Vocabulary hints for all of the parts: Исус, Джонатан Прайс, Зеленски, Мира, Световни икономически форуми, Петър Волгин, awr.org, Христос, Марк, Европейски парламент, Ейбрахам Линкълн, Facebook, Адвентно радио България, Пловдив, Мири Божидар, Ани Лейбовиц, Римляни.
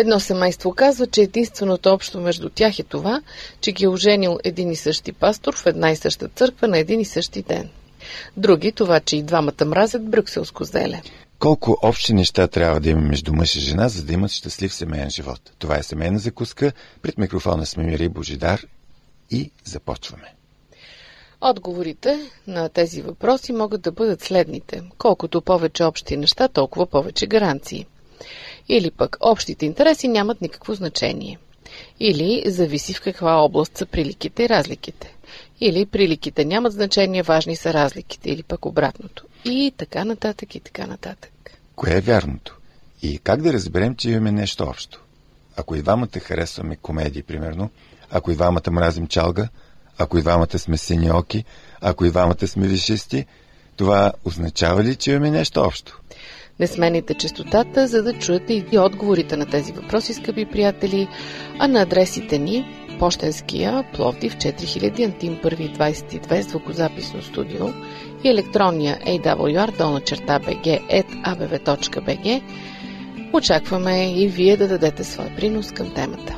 Едно семейство казва, че единственото общо между тях е това, че ги е оженил един и същи пастор в една и съща църква на един и същи ден. Други това, че и двамата мразят брюкселско зеле. Колко общи неща трябва да има между мъж и жена, за да имат щастлив семейен живот? Това е семейна закуска. Пред микрофона сме Мири Божидар и започваме. Отговорите на тези въпроси могат да бъдат следните. Колкото повече общи неща, толкова повече гаранции. Или пък общите интереси нямат никакво значение. Или зависи в каква област са приликите и разликите. Или приликите нямат значение, важни са разликите. Или пък обратното. И така нататък. Кое е вярното? И как да разберем, че имаме нещо общо? Ако и двамата харесваме комедии, примерно, ако и двамата мразим чалга, ако и двамата сме синьоки, ако и двамата сме вишисти, това означава ли, че имаме нещо общо? Не смените честотата, за да чуете и отговорите на тези въпроси, скъпи приятели, а на адресите ни: Пощенския, Пловдив, 4000, Антим 1 22, звукозаписно студио, и електронния awr.org. Очакваме и вие да дадете своя принос към темата.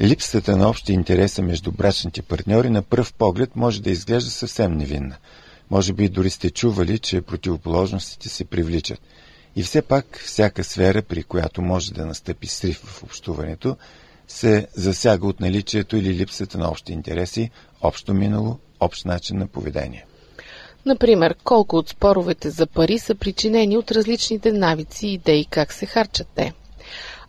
Липсата на общи интереса между брачните партньори на пръв поглед може да изглежда съвсем невинна. Може би дори сте чували, че противоположностите се привличат. И все пак всяка сфера, при която може да настъпи срив в общуването, се засяга от наличието или липсата на общи интереси, общо минало, общ начин на поведение. Например, колко от споровете за пари са причинени от различните навици и идеи как се харчат те.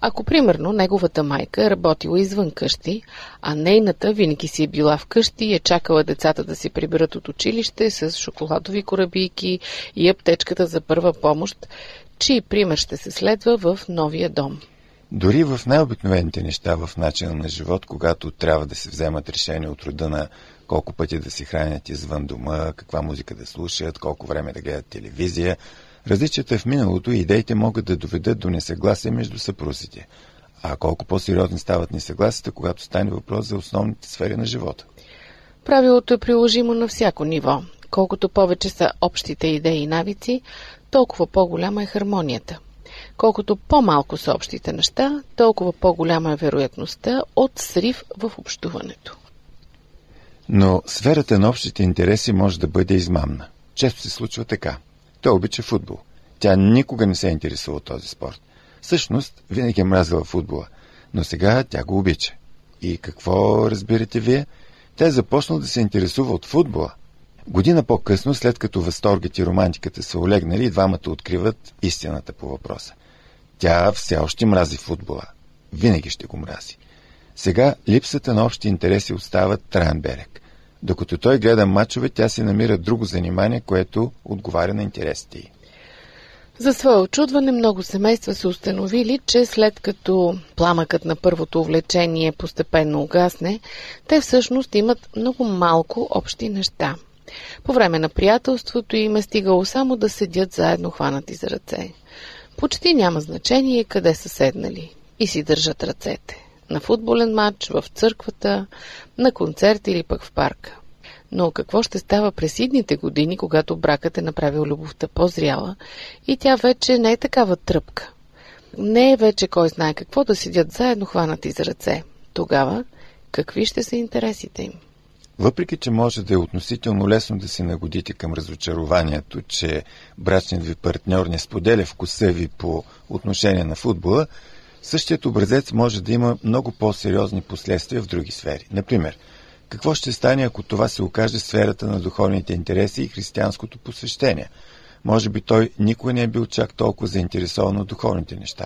Ако, примерно, неговата майка е работила извън къщи, а нейната винаги си е била вкъщи и е чакала децата да се приберат от училище с шоколадови корабийки и аптечката за първа помощ, чий пример ще се следва в новия дом. Дори в най-обикновените неща в начина на живот, когато трябва да се вземат решения от рода на колко пъти да се хранят извън дома, каква музика да слушат, колко време да гледат телевизия, различията в миналото и идеите могат да доведат до несъгласие между съпрузите. А колко по-сериозни стават несъгласията, когато стане въпрос за основните сфери на живота. Правилото е приложимо на всяко ниво. Колкото повече са общите идеи и навици, толкова по-голяма е хармонията. Колкото по-малко са общите неща, толкова по-голяма е вероятността от срив в общуването. Но сферата на общите интереси може да бъде измамна. Често се случва така. Той обича футбол. Тя никога не се е интересува от този спорт. Всъщност, винаги е мразила футбола, но сега тя го обича. И какво разбирате вие? Тя е започнала да се интересува от футбола. Година по-късно, след като възторгът и романтиката са олегнали, двамата откриват истината по въпроса. Тя все още мрази футбола. Винаги ще го мрази. Сега липсата на общи интереси остава траен берег. Докато той гледа мачове, тя си намира друго занимание, което отговаря на интересите й. За своя очудване много семейства са установили, че след като пламъкът на първото увлечение постепенно угасне, те всъщност имат много малко общи неща. По време на приятелството им е стигало само да седят заедно хванати за ръце. Почти няма значение къде са седнали и си държат ръцете. На футболен матч, в църквата, на концерт или пък в парка. Но какво ще става през идните години, когато бракът е направил любовта по-зряла и тя вече не е такава тръпка? Не е вече кой знае какво да седят заедно хванати за ръце. Тогава какви ще са интересите им? Въпреки че може да е относително лесно да се нагодите към разочарованието, че брачният ви партньор не споделя вкуса ви по отношение на футбола, същият образец може да има много по-сериозни последствия в други сфери. Например, какво ще стане, ако това се окаже сферата на духовните интереси и християнското посвещение? Може би той никога не е бил чак толкова заинтересован от духовните неща.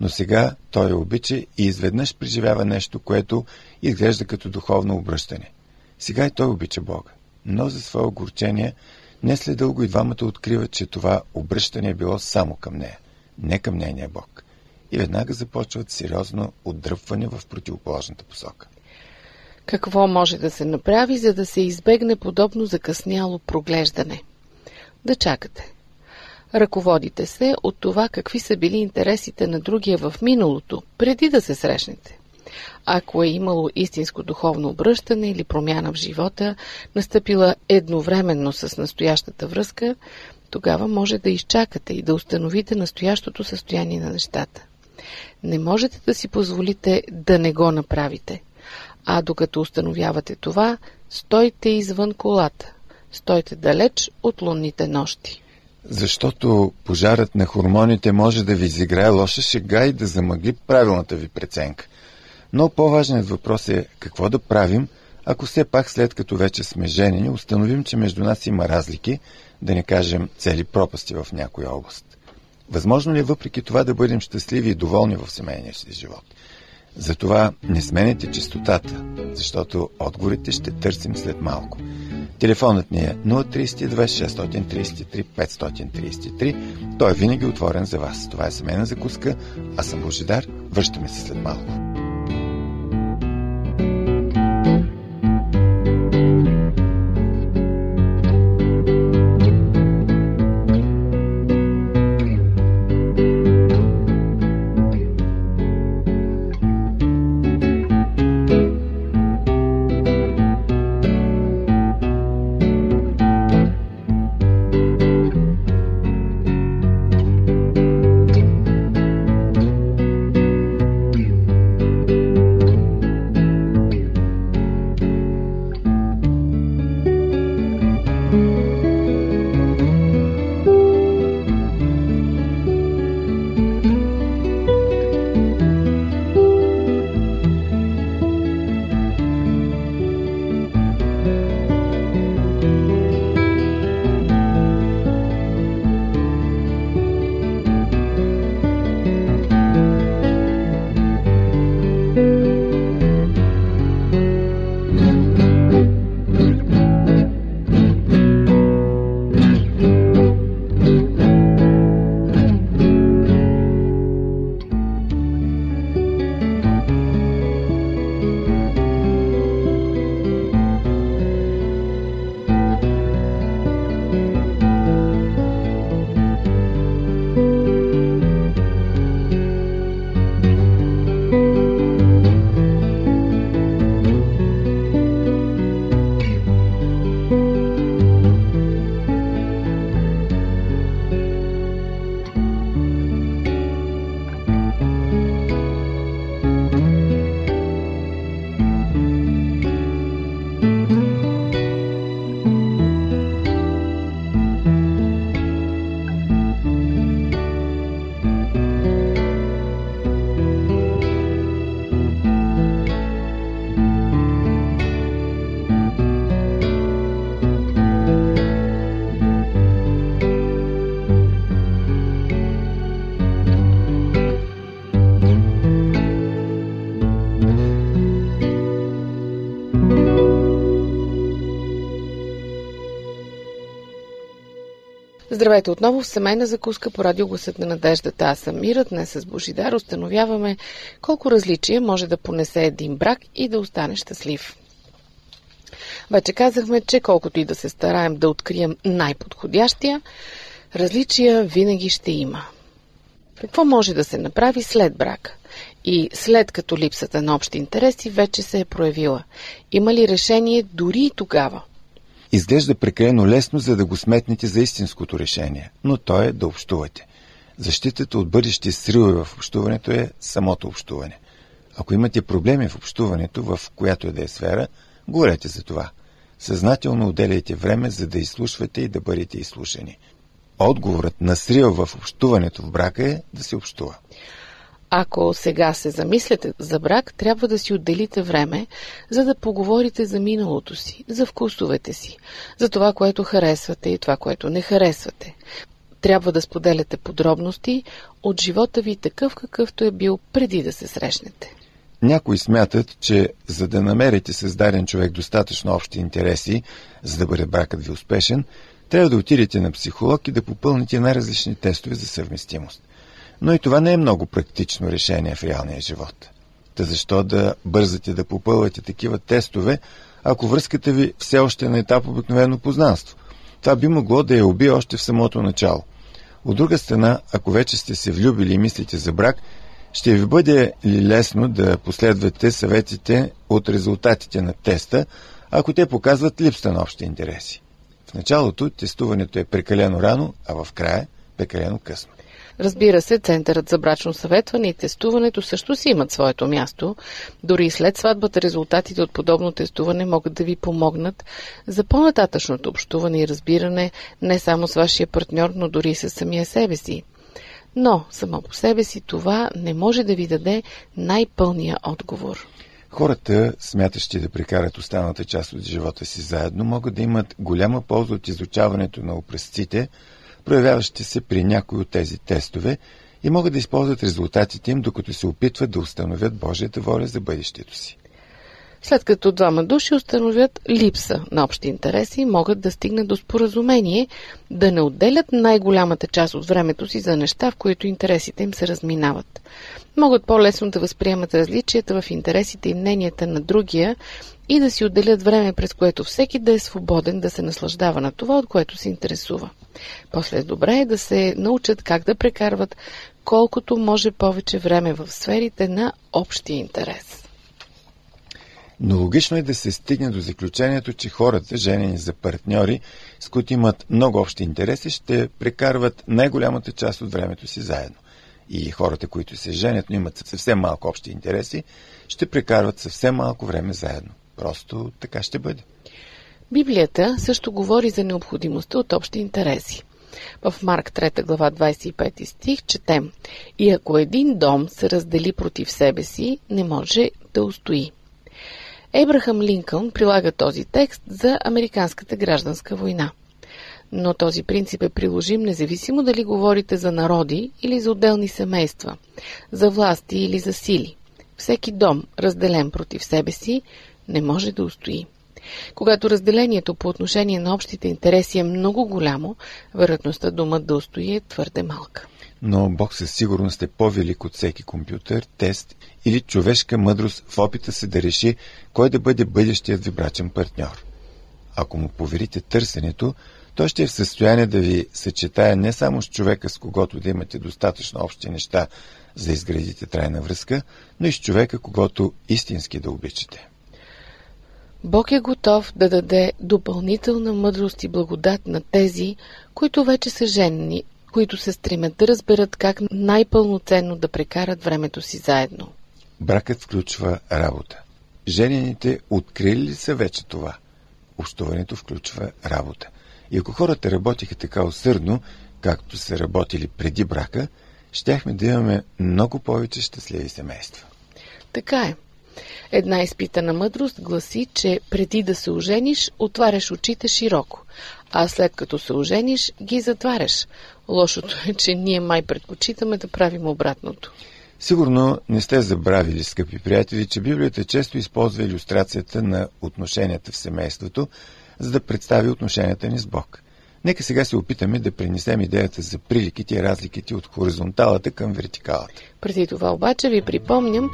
Но сега той обича и изведнъж преживява нещо, което изглежда като духовно обръщане. Сега и той обича Бога. Но за свое огорчение, не след дълго и двамата откриват, че това обръщане е било само към нея. Не към нейния Бог. И веднага започват сериозно отдръпване в противоположната посока. Какво може да се направи, за да се избегне подобно закъсняло проглеждане? Да чакате. Ръководите се от това какви са били интересите на другия в миналото, преди да се срещнете. Ако е имало истинско духовно обръщане или промяна в живота, настъпила едновременно с настоящата връзка, тогава може да изчакате и да установите настоящото състояние на нещата. Не можете да си позволите да не го направите. А докато установявате това, стойте извън колата. Стойте далеч от лунните нощи. Защото пожарът на хормоните може да ви изиграе лоша шега и да замъгли правилната ви преценка. Но по-важният въпрос е какво да правим, ако все пак след като вече сме женени, установим, че между нас има разлики, да не кажем цели пропасти в някоя област. Възможно ли е въпреки това да бъдем щастливи и доволни в семейния си живот? Затова не сменете честотата, защото отговорите ще търсим след малко. Телефонът ни е 032 633 533. Той е винаги отворен за вас. Това е семейна закуска. Аз съм Божидар. Връщаме се след малко. Здравейте отново в семейна закуска по радиогласът на надеждата. Аз съм Мира, днес с Божидар установяваме колко различия може да понесе един брак и да остане щастлив. Вече казахме, че колкото и да се стараем да открием най-подходящия, различия винаги ще има. Какво може да се направи след брака? И след като липсата на общи интереси вече се е проявила. Има ли решение дори и тогава? Изглежда прекалено лесно, за да го сметнете за истинското решение, но то е да общувате. Защитата от бъдещи сривове в общуването е самото общуване. Ако имате проблеми в общуването, в която и да е сфера, говорете за това. Съзнателно отделяйте време, за да изслушвате и да бъдете изслушани. Отговорът на срива в общуването в брака е да се общува. Ако сега се замисляте за брак, трябва да си отделите време, за да поговорите за миналото си, за вкусовете си, за това, което харесвате и това, което не харесвате. Трябва да споделяте подробности от живота ви такъв, какъвто е бил преди да се срещнете. Някои смятат, че за да намерите с даден човек достатъчно общи интереси, за да бъде бракът ви успешен, трябва да отидете на психолог и да попълните най-различни тестове за съвместимост. Но и това не е много практично решение в реалния живот. Та защо да бързате да попълвате такива тестове, ако връзката ви все още е на етап обикновено познанство? Това би могло да я уби още в самото начало. От друга страна, ако вече сте се влюбили и мислите за брак, ще ви бъде ли лесно да последвате съветите от резултатите на теста, ако те показват липса на общи интереси? В началото тестуването е прекалено рано, а в края прекалено късно. Разбира се, Центърът за брачно съветване и тестуването също си имат своето място. Дори и след сватбата резултатите от подобно тестуване могат да ви помогнат за по-нататъчното общуване и разбиране не само с вашия партньор, но дори и с самия себе си. Но само по себе си това не може да ви даде най-пълния отговор. Хората, смятащи да прекарат останалата част от живота си заедно, могат да имат голяма полза от изучаването на образците, проявяващи се при някои от тези тестове, и могат да използват резултатите им, докато се опитват да установят Божията воля за бъдещето си. След като двама души установят липса на общи интереси, могат да стигнат до споразумение да не отделят най-голямата част от времето си за неща, в които интересите им се разминават. Могат по-лесно да възприемат различията в интересите и мненията на другия и да си отделят време, през което всеки да е свободен да се наслаждава на това, от което се интересува. После добре е да се научат как да прекарват колкото може повече време в сферите на общия интерес. Но логично е да се стигне до заключението, че хората, женени за партньори, с които имат много общи интереси, ще прекарват най-голямата част от времето си заедно. И хората, които се женят, но имат съвсем малко общи интереси, ще прекарват съвсем малко време заедно. Просто така ще бъде. Библията също говори за необходимостта от общи интереси. В Марк 3 глава 25 стих четем: „И ако един дом се раздели против себе си, не може да устои.“ Ейбрахам Линкълн прилага този текст за американската гражданска война. Но този принцип е приложим независимо дали говорите за народи или за отделни семейства, за власти или за сили. Всеки дом, разделен против себе си, не може да устои. Когато разделението по отношение на общите интереси е много голямо, вероятността домът да устои е твърде малка. Но Бог със сигурност е по-велик от всеки компютър, тест или човешка мъдрост в опита си да реши кой да бъде бъдещият ви брачен партньор. Ако му поверите търсенето, той ще е в състояние да ви съчетае не само с човека, с когото да имате достатъчно общи неща, за да изградите трайна връзка, но и с човека, когото истински да обичате. Бог е готов да даде допълнителна мъдрост и благодат на тези, които вече са женени, които се стремят да разберат как най-пълноценно да прекарат времето си заедно. Бракът включва работа. Женените открили ли са вече това? Общуването включва работа. И ако хората работиха така усърдно, както са работили преди брака, щяхме да имаме много повече щастливи семейства. Така е. Една изпитана мъдрост гласи, че преди да се ожениш, отваряш очите широко, а след като се ожениш, ги затваряш. Лошото е, че ние май предпочитаме да правим обратното. Сигурно не сте забравили, скъпи приятели, че Библията често използва илюстрацията на отношенията в семейството, за да представи отношенията ни с Бог. Нека сега се опитаме да пренесем идеята за приликите и разликите от хоризонталата към вертикалата. Преди това обаче ви припомням,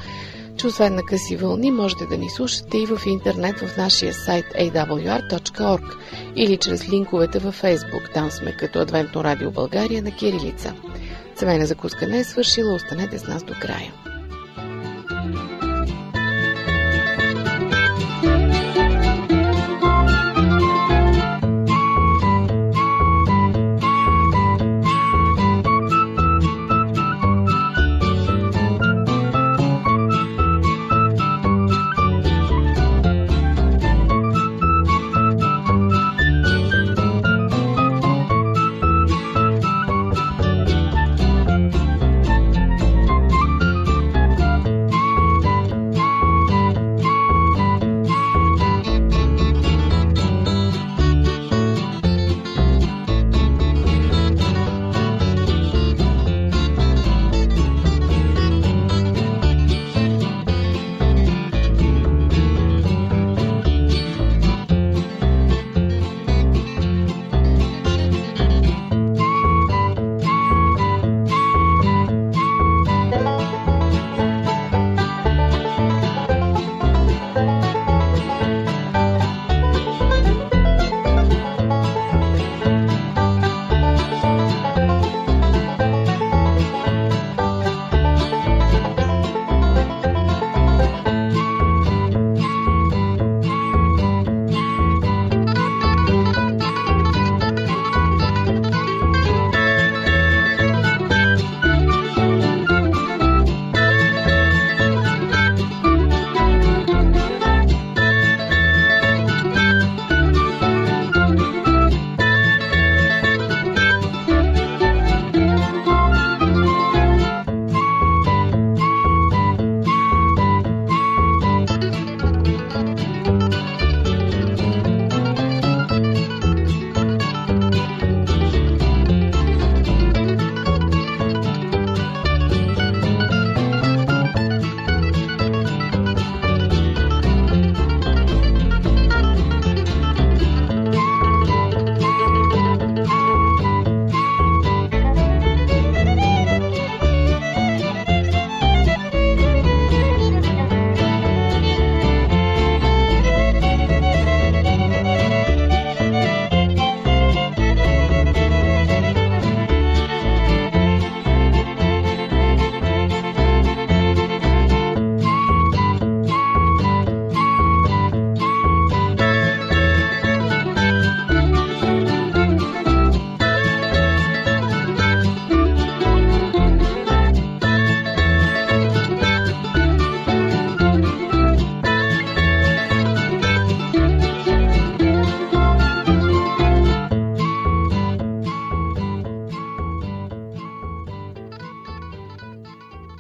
че освен на къси вълни можете да ни слушате и в интернет в нашия сайт awr.org или чрез линковете във Facebook. Там сме като Адвентно радио България на кирилица. Семейна закуска не е свършила, останете с нас до края.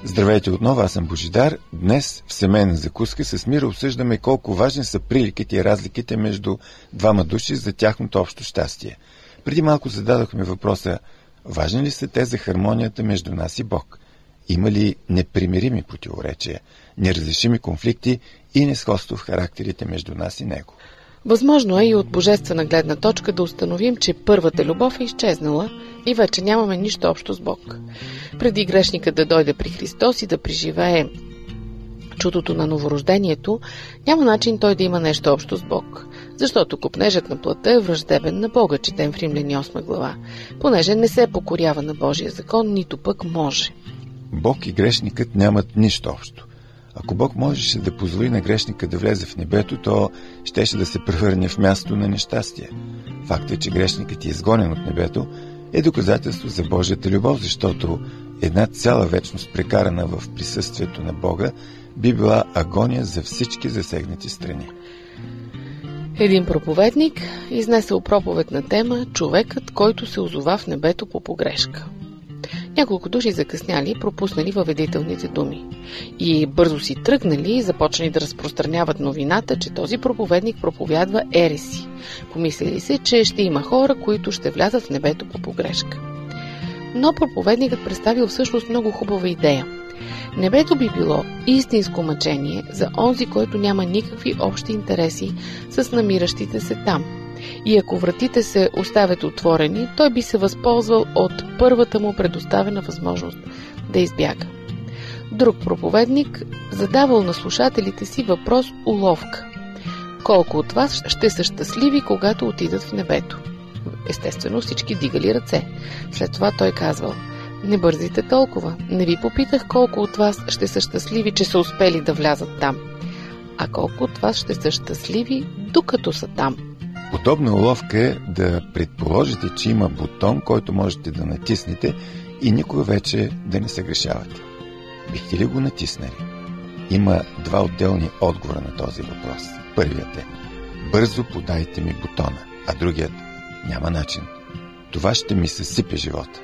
Здравейте отново, аз съм Божидар. Днес в семейна закуска с Мира обсъждаме колко важни са приликите и разликите между двама души за тяхното общо щастие. Преди малко зададохме въпроса, важни ли са те за хармонията между нас и Бог? Има ли непримирими противоречия, неразрешими конфликти и несходство в характерите между нас и Него? Възможно е и от божествена гледна точка да установим, че първата любов е изчезнала и вече нямаме нищо общо с Бог. Преди грешникът да дойде при Христос и да преживее чудото на новорождението, няма начин той да има нещо общо с Бог. Защото копнежът на плътта е враждебен на Бога, четем в Римляни 8 глава, понеже не се покорява на Божия закон, нито пък може. Бог и грешникът нямат нищо общо. Ако Бог можеше да позволи на грешника да влезе в небето, то щеше да се превърне в място на нещастие. Фактът, че грешникът е изгонен от небето, е доказателство за Божията любов, защото една цяла вечност, прекарана в присъствието на Бога, би била агония за всички засегнати страни. Един проповедник изнесъл проповед на тема «Човекът, който се озова в небето по погрешка». Няколко души закъсняли и пропуснали въведителните думи. И бързо си тръгнали и започнали да разпространяват новината, че този проповедник проповядва ереси. Помислили се, че ще има хора, които ще влязат в небето по погрешка. Но проповедникът представил всъщност много хубава идея. Небето би било истинско мъчение за онзи, който няма никакви общи интереси с намиращите се там. И ако вратите се оставят отворени, той би се възползвал от първата му предоставена възможност да избяга. Друг проповедник задавал на слушателите си въпрос уловка. Колко от вас ще са щастливи, когато отидат в небето? Естествено, всички дигали ръце. След това той казвал: не бързите толкова, не ви попитах колко от вас ще са щастливи, че са успели да влязат там, а колко от вас ще са щастливи, докато са там. Подобна уловка е да предположите, че има бутон, който можете да натиснете и никога вече да не съгрешавате. Бихте ли го натиснали? Има два отделни отговора на този въпрос. Първият е: бързо подайте ми бутона, а другият: няма начин. Това ще ми съсипе живота.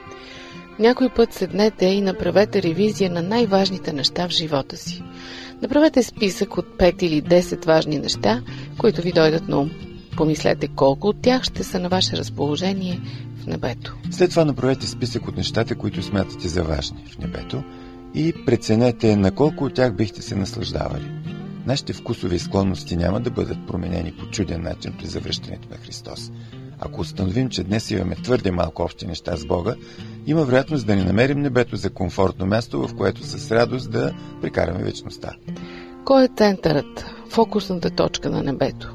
Някой път седнете и направете ревизия на най-важните неща в живота си. Направете списък от 5 или 10 важни неща, които ви дойдат на ум. Помислете колко от тях ще са на ваше разположение в небето. След това направете списък от нещата, които смятате за важни в небето, и преценете на колко от тях бихте се наслаждавали. Нашите вкусови склонности няма да бъдат променени по чуден начин при завръщането на Христос. Ако установим, че днес имаме твърде малко общи неща с Бога, има вероятност да не намерим небето за комфортно място, в което с радост да прекараме вечността. Кой е центърът, фокусната точка на небето?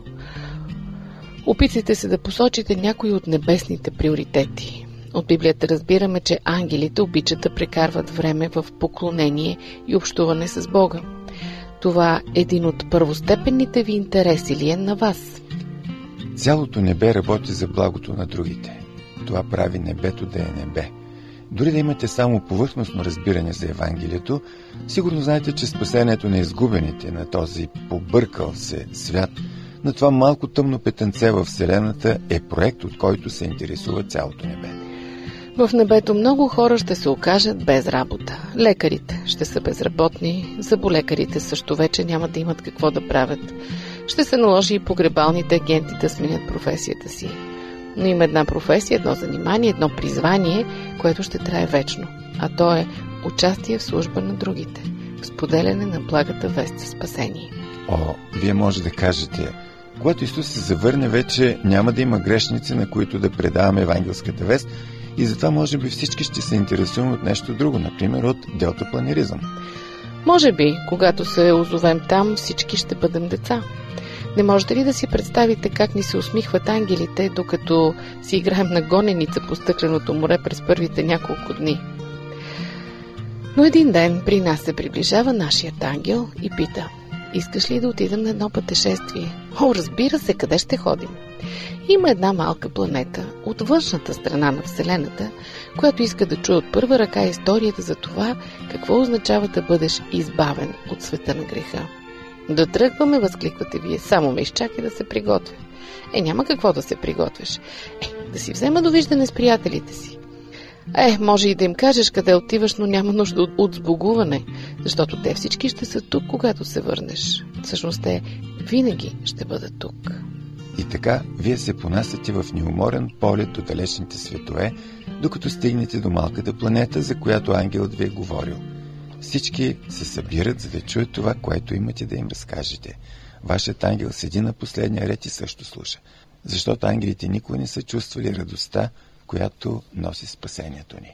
Опитайте се да посочите някои от небесните приоритети. От Библията разбираме, че ангелите обичат да прекарват време в поклонение и общуване с Бога. Това е един от първостепенните ви интереси ли е на вас? Цялото небе работи за благото на другите. Това прави небето да е небе. Дори да имате само повърхностно разбиране за Евангелието, сигурно знаете, че спасението на изгубените, на този побъркал се свят, на това малко тъмно петънце във Вселената, е проект, от който се интересува цялото небе. В небето много хора ще се окажат без работа. Лекарите ще са безработни, заболекарите също вече няма да имат какво да правят. Ще се наложи и погребалните агенти да сменят професията си. Но има една професия, едно занимание, едно призвание, което ще трае вечно. А то е участие в служба на другите, в споделяне на благата вест за спасение. Вие може да кажете: когато Исус се завърне, вече няма да има грешници, на които да предаваме евангелската вест, и затова може би всички ще се интересуваме от нещо друго, например от делтапланеризъм. Може би, когато се озовем там, всички ще бъдем деца. Не можете ли да си представите как ни се усмихват ангелите, докато си играем на гоненица по стъкленото море през първите няколко дни? Но един ден при нас се приближава нашият ангел и пита: искаш ли да отидем на едно пътешествие? Разбира се, къде ще ходим? Има една малка планета от външната страна на Вселената, която иска да чуе от първа ръка историята за това, какво означава да бъдеш избавен от света на греха. Да тръгваме, възкликвате вие, само ме изчакай да се приготвя. Няма какво да се приготвиш. Да си взема довиждане с приятелите си. Може и да им кажеш къде отиваш, но няма нужда от сбогуване, защото те всички ще са тук, когато се върнеш. Всъщност те винаги ще бъдат тук. И така, вие се понасяте в неуморен полет до далечните светове, докато стигнете до малката планета, за която ангелът ви е говорил. Всички се събират, за да чуят това, което имате да им разкажете. Вашият ангел седи на последния ред и също слуша, защото ангелите никога не са чувствали радостта, която носи спасението ни.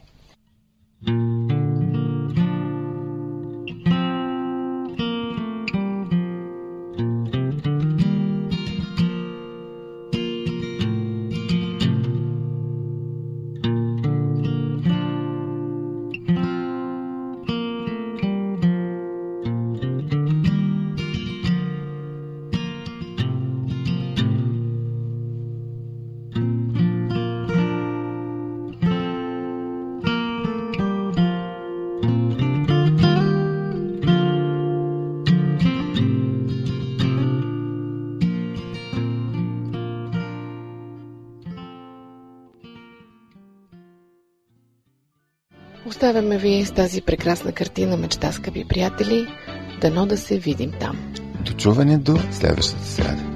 Оставяме ви с тази прекрасна картина мечта, скъпи приятели. Дано да се видим там. Дочуване до следващата сряда.